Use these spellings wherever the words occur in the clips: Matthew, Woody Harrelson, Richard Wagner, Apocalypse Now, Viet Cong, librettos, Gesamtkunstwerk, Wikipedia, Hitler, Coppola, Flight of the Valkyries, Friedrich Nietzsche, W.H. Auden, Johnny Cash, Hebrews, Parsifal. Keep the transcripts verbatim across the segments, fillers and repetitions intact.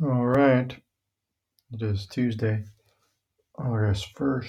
All right, it is Tuesday, August first,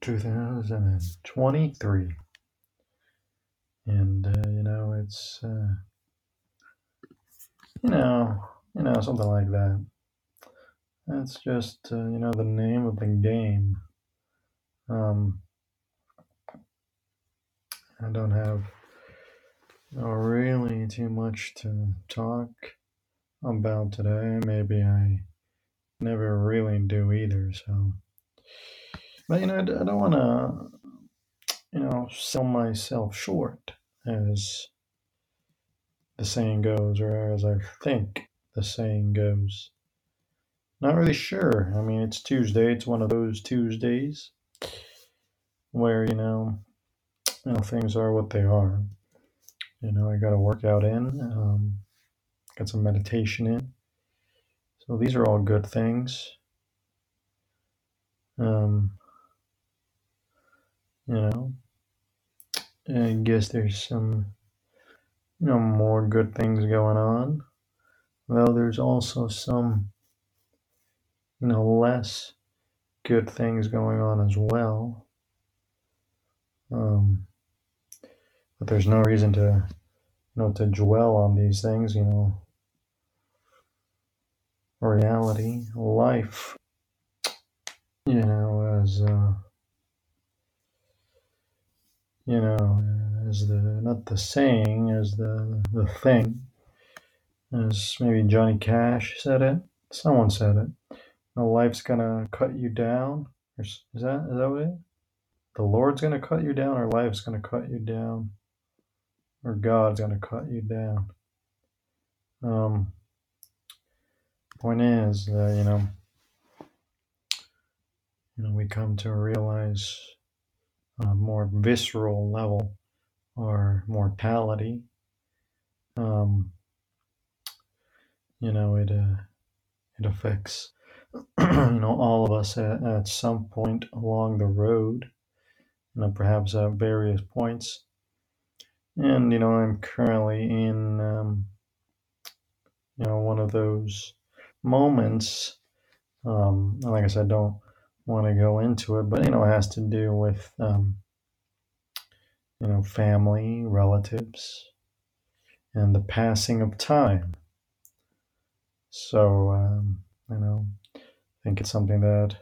two thousand twenty-three, and uh, you know it's uh, you know you know something like that. That's just uh, you know the name of the game. Um, I don't have you know, really too much to talk about today. Maybe I never really do either, so but you know I don't want to you know sell myself short, as the saying goes, or as I think the saying goes. Not really sure. I mean, it's Tuesday. It's one of those Tuesdays where you know you know things are what they are. You know I got a workout in, um got some meditation in. So these are all good things. Um, you know, I guess there's some, you know, more good things going on. Well, there's also some, you know, less good things going on as well. Um, but there's no reason to, you know, to dwell on these things, you know. Reality, life, you know, as, uh, you know, as the, not the saying, as the, the thing, as maybe Johnny Cash said it, someone said it, the life's gonna cut you down, or is that, is that what it is? The Lord's gonna cut you down, or life's gonna cut you down, or God's gonna cut you down. Um, Point is that you know, you know, we come to realize on a more visceral level our mortality. Um, you know, it uh, it affects you know all of us at, at some point along the road, you know, perhaps at various points. And you know, I'm currently in um, you know one of those moments, um, and like I said, don't want to go into it, but you know, it has to do with, um, you know, family, relatives, and the passing of time. So, um, you know, I think it's something that,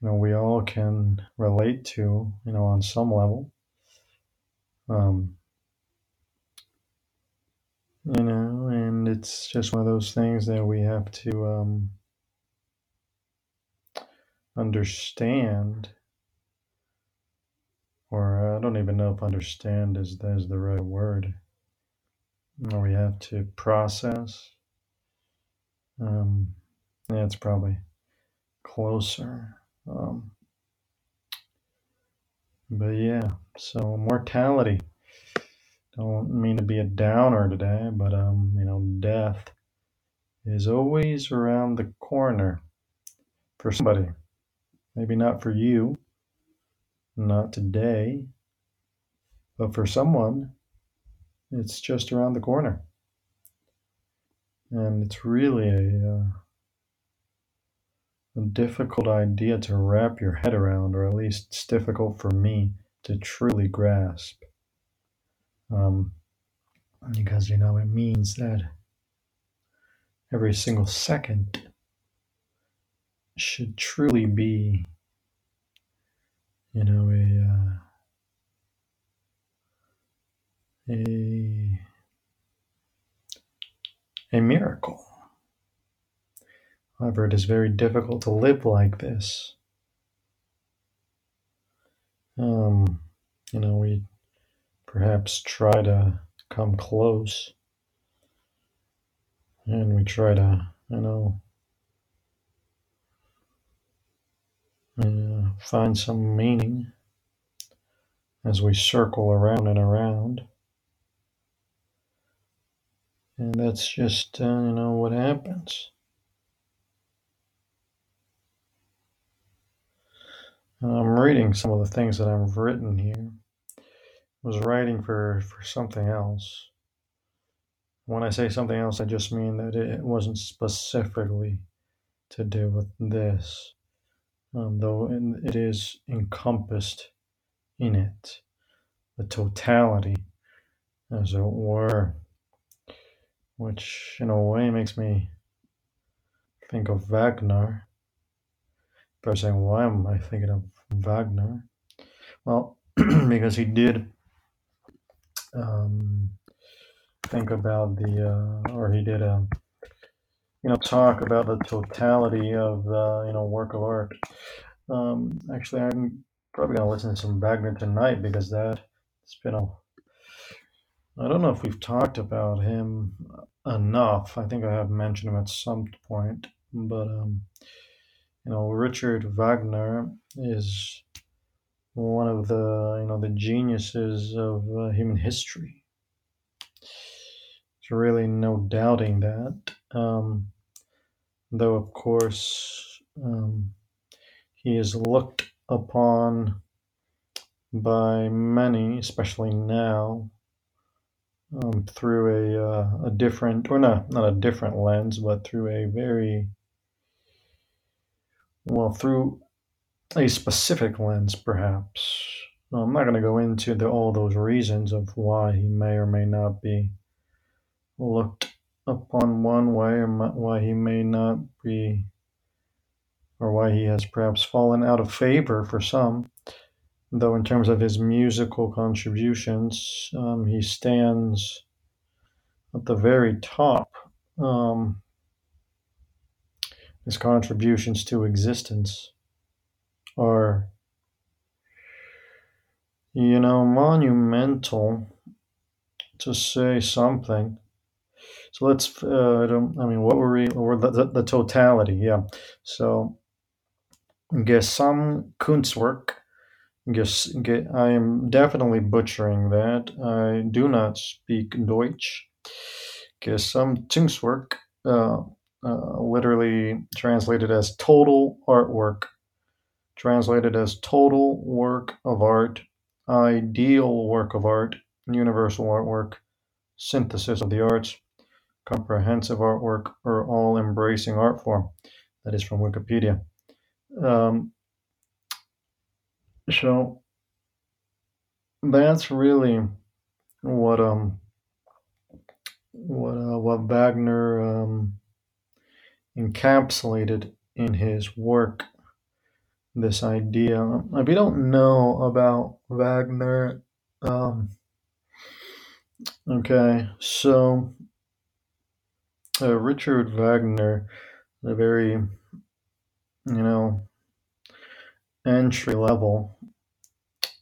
you know, we all can relate to, you know, on some level. Um, you know, and it's just one of those things that we have to um, understand, or I don't even know if understand is, is the right word, or we have to process. Um, yeah, it's probably closer. Um, but yeah, so mortality. Don't mean to be a downer today, but um, you know, death is always around the corner for somebody. Maybe not for you, not today, but for someone, it's just around the corner, and it's really a, uh, a difficult idea to wrap your head around, or at least it's difficult for me to truly grasp. Um, because, you know, it means that every single second should truly be, you know, a, uh, a, a miracle. However, it is very difficult to live like this. Um, you know, we perhaps try to come close, and we try to, you know, uh, find some meaning as we circle around and around, and that's just, uh, you know, what happens. And I'm reading some of the things that I've written here. Was writing for, for something else, When I say something else, I just mean that it wasn't specifically to do with this, um, though it is encompassed in it, the totality, as it were, which in a way makes me think of Wagner. People saying, why am I thinking of Wagner? Well, because he did um, think about the, uh, or he did, um, you know, talk about the totality of, uh, you know, work of art. Um, actually, I'm probably going to listen to some Wagner tonight, because that, it's been a, I don't know if we've talked about him enough. I think I have mentioned him at some point, but, um, you know, Richard Wagner is one of the, you know, the geniuses of uh, human history. There's really no doubting that. Um, though, of course, um, he is looked upon by many, especially now, um, through a uh, a different, or not, not a different lens, but through a very, well, through a specific lens, perhaps. Well, I'm not going to go into the, all those reasons of why he may or may not be looked upon one way, or why he may not be, or why he has perhaps fallen out of favor for some, though in terms of his musical contributions, um, he stands at the very top. Um, His contributions to existence are, you know, monumental, to say something. So let's, uh, I don't, I mean, what were we, or the, the, the totality, yeah. So, Gesamtkunstwerk, ges, ge, I am definitely butchering that. I do not speak Deutsch. Gesamtkunstwerk, uh, Uh, literally translated as total artwork, translated as total work of art, ideal work of art, universal artwork, synthesis of the arts, comprehensive artwork, or all-embracing art form. That is from Wikipedia. Um, so that's really what um what uh, what Wagner um. encapsulated in his work, this idea. If you don't know about Wagner, um, okay, so uh, Richard Wagner, the very, you know, entry level,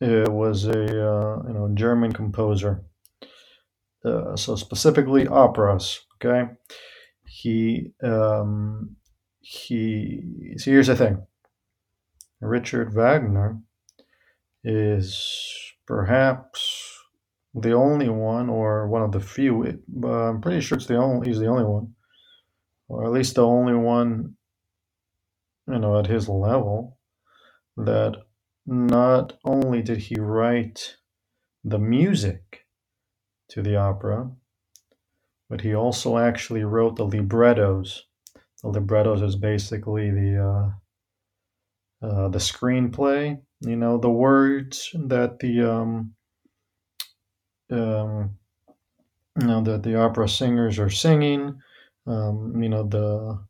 uh, was a, uh, you know, German composer, uh, so specifically operas, okay? He, um, he, so here's the thing. Richard Wagner is perhaps the only one, or one of the few, it, but I'm pretty sure it's the only, he's the only one, or at least the only one, you know, at his level, that not only did he write the music to the opera, but he also actually wrote the librettos. The librettos is basically the uh, uh, the screenplay. You know, the words that the um, um, you know, that the opera singers are singing. Um, you know, the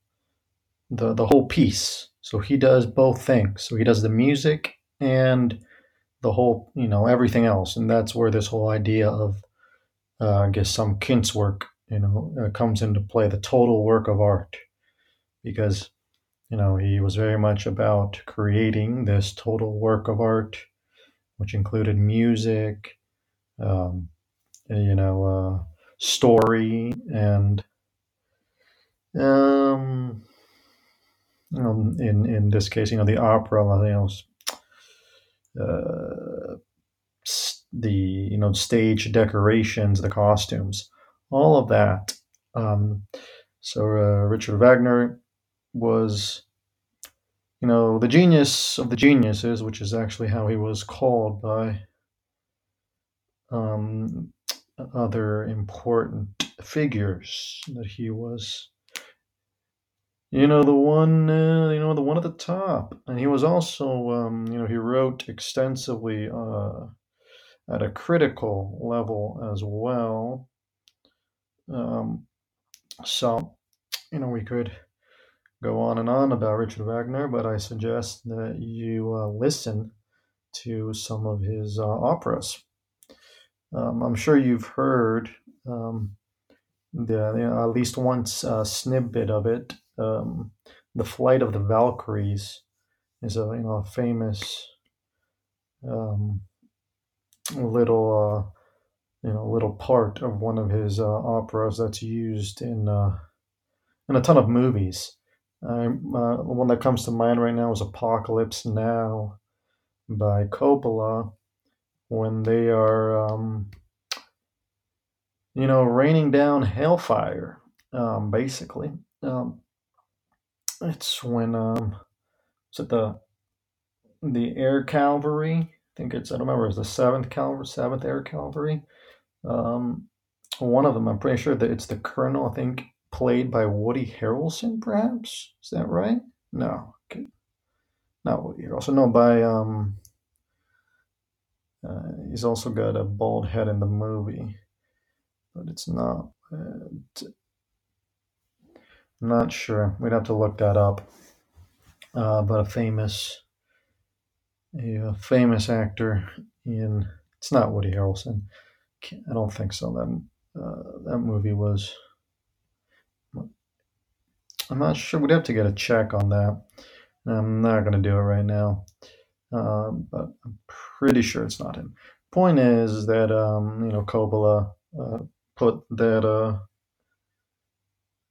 the the whole piece. So he does both things. So he does the music and the whole, you know, everything else. And that's where this whole idea of uh, Gesamtkunstwerk, you know, uh, comes into play, the total work of art, because, you know, he was very much about creating this total work of art, which included music, um, you know, uh, story, and, um, you know, in, in this case, you know, the opera, you know, uh, the, you know, stage decorations, the costumes, all of that. Um, so uh, Richard Wagner was, you know, the genius of the geniuses, which is actually how he was called by um, other important figures that he was, you know, the one, uh, you know, the one at the top. And he was also, um, you know, he wrote extensively uh, at a critical level as well. Um, so, you know, we could go on and on about Richard Wagner, but I suggest that you uh, listen to some of his uh, operas. Um, I'm sure you've heard um, the, you know, at least once a uh, snippet of it. Um, the Flight of the Valkyries is a you know a famous um, little uh, you know little part of one of his uh, operas that's used in uh, in a ton of movies. I, uh, the one that comes to mind right now is Apocalypse Now by Coppola, when they are, um, you know, raining down hellfire, um, basically. Um, it's when, um, is it the, the Air Cavalry? I think it's, I don't remember, it's the seventh Cavalry, seventh Air Cavalry. Um, one of them, I'm pretty sure that it's the Colonel, I think, played by Woody Harrelson, perhaps? Is that right? No. Okay. Not Woody Harrelson. No, by, um... Uh, he's also got a bald head in the movie, but it's not. Uh, t- not sure. We'd have to look that up. Uh, but a famous, a famous actor in. It's not Woody Harrelson. I don't think so. That uh, that movie was. I'm not sure. We'd have to get a check on that. I'm not going to do it right now. Uh, but I'm pretty sure it's not him. Point is that um, you know Coppola uh, put that uh,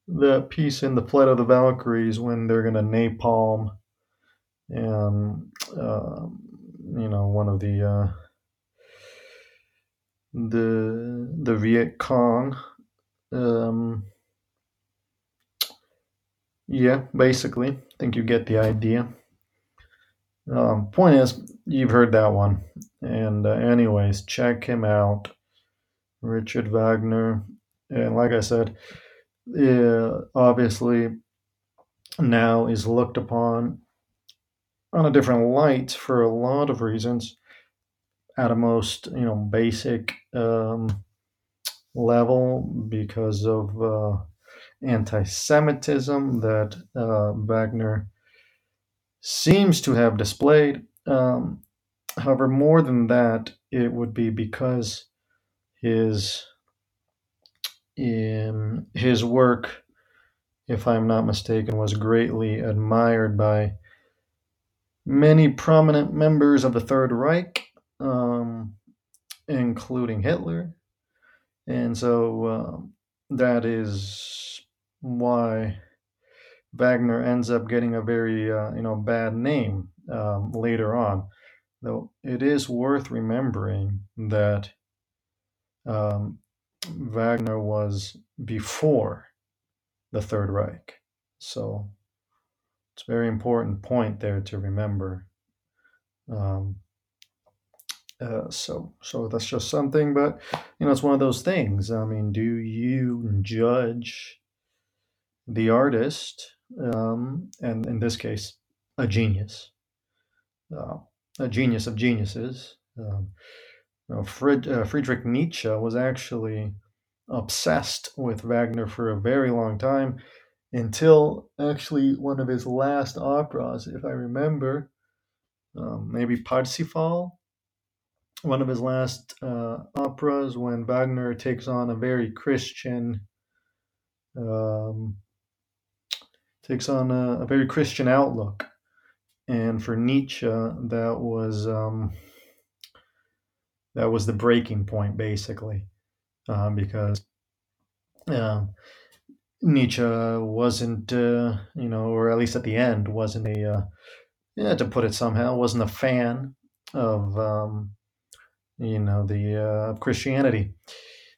that piece in the Flight of the Valkyries when they're gonna napalm, and uh, you know one of the uh, the the Viet Cong. Um, yeah, basically, I think you get the idea. Um, point is, you've heard that one. And uh, anyways, check him out, Richard Wagner. And like I said, uh, obviously now is looked upon on a different light for a lot of reasons. At a most, you know, basic um, level, because of uh, anti-Semitism that uh, Wagner seems to have displayed. Um, however, more than that, it would be because his um, his work, if I'm not mistaken, was greatly admired by many prominent members of the Third Reich, um, including Hitler. And so uh, that is why Wagner ends up getting a very, uh, you know, bad name um, later on. Though it is worth remembering that um, Wagner was before the Third Reich. So it's a very important point there to remember. Um, uh, so, so that's just something, but, you know, it's one of those things. I mean, do you judge the artist? Um, and in this case, a genius, uh, a genius of geniuses. Um, you know, Fried, uh, Friedrich Nietzsche was actually obsessed with Wagner for a very long time, until actually one of his last operas, if I remember, um, maybe Parsifal, one of his last uh, operas, when Wagner takes on a very Christian, um, takes on a, a very Christian outlook. And for Nietzsche, that was um, that was the breaking point, basically, uh, because uh, Nietzsche wasn't, uh, you know, or at least at the end, wasn't a, uh, yeah, to put it somehow, wasn't a fan of, um, you know, the uh, Christianity.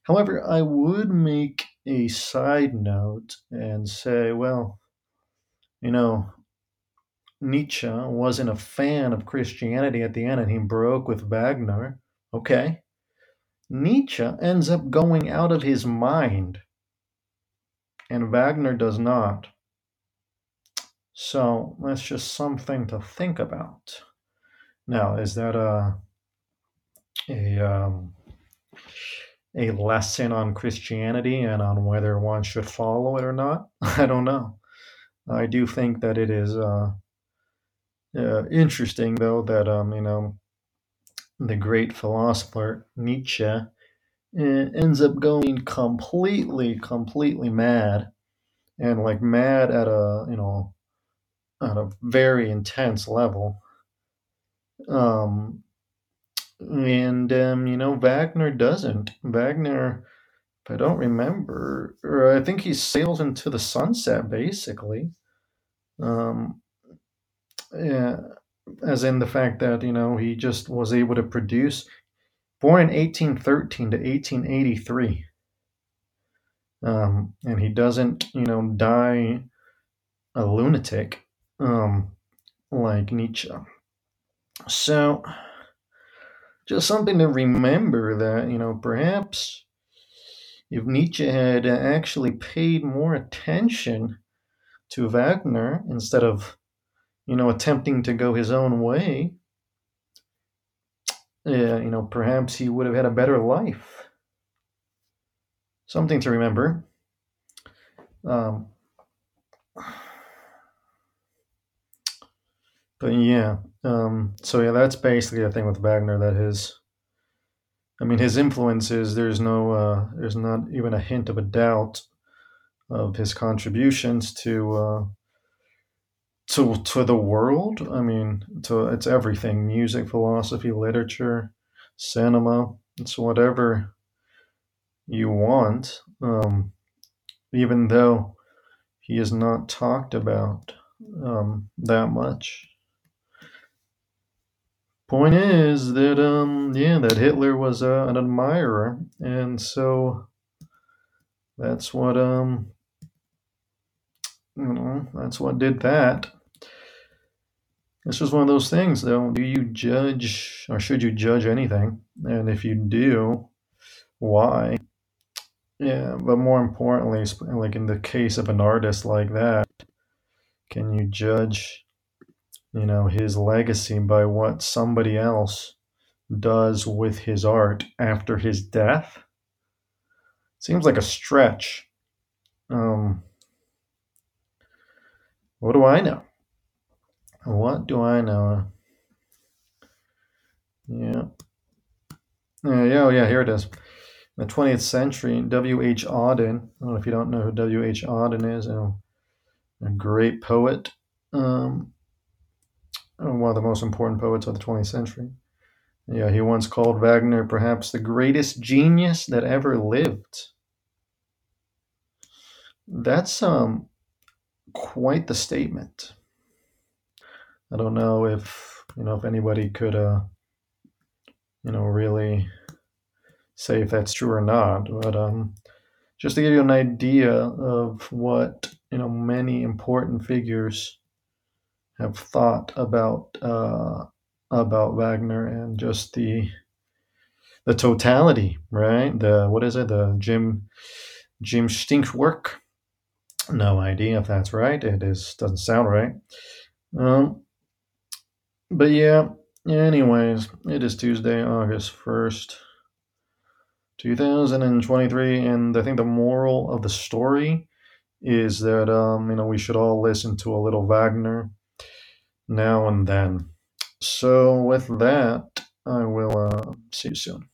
However, I would make a side note and say, well, you know, Nietzsche wasn't a fan of Christianity at the end, and he broke with Wagner. Okay. Nietzsche ends up going out of his mind, and Wagner does not. So that's just something to think about. Now, is that a a um, a lesson on Christianity and on whether one should follow it or not? I don't know. I do think that it is uh, uh, interesting, though, that um, you know, the great philosopher Nietzsche uh, ends up going completely, completely mad, and like mad at a you know, at a very intense level. Um, and um, you know, Wagner doesn't. Wagner, if I don't remember, or I think he sails into the sunset basically. Um, yeah, as in the fact that you know he just was able to produce. Born in eighteen thirteen to eighteen eighty-three, um, and he doesn't you know die a lunatic um, like Nietzsche. So, just something to remember that, you know, perhaps if Nietzsche had actually paid more attention to Wagner instead of, you know, attempting to go his own way, yeah, you know, perhaps he would have had a better life. Something to remember. Um, but yeah. Um, so yeah, that's basically the thing with Wagner. That his, I mean, his influences. There's no, uh, there's not even a hint of a doubt of his contributions to, uh, to to the world. I mean, to it's everything: music, philosophy, literature, cinema. It's whatever you want. Um, even though he is not talked about um, that much. Point is that um yeah that Hitler was uh, an admirer, and so that's what um you know that's what did that. This was one of those things, though. Do you judge, or should you judge anything? And if you do, why? Yeah, but more importantly, like in the case of an artist like that, can you judge? You know, his legacy by what somebody else does with his art after his death? Seems like a stretch. Um, what do I know? What do I know? Yeah. Uh, yeah, oh yeah, here it is. In the twentieth century, W H Auden. I don't know if you don't know who W H Auden is. You know, a great poet. Um... One of the most important poets of the twentieth century. Yeah, he once called Wagner perhaps the greatest genius that ever lived. That's um quite the statement. I don't know if you know if anybody could uh you know really say if that's true or not, but um just to give you an idea of what you know many important figures have thought about uh, about Wagner and just the the totality, right? The what is it? The Jim Jim Stink's work. No idea if that's right. It is doesn't sound right. Um, but yeah. Anyways, it is Tuesday, August first, two thousand and twenty-three, and I think the moral of the story is that um, you know we should all listen to a little Wagner. Now and then. So with that, I will uh, see you soon.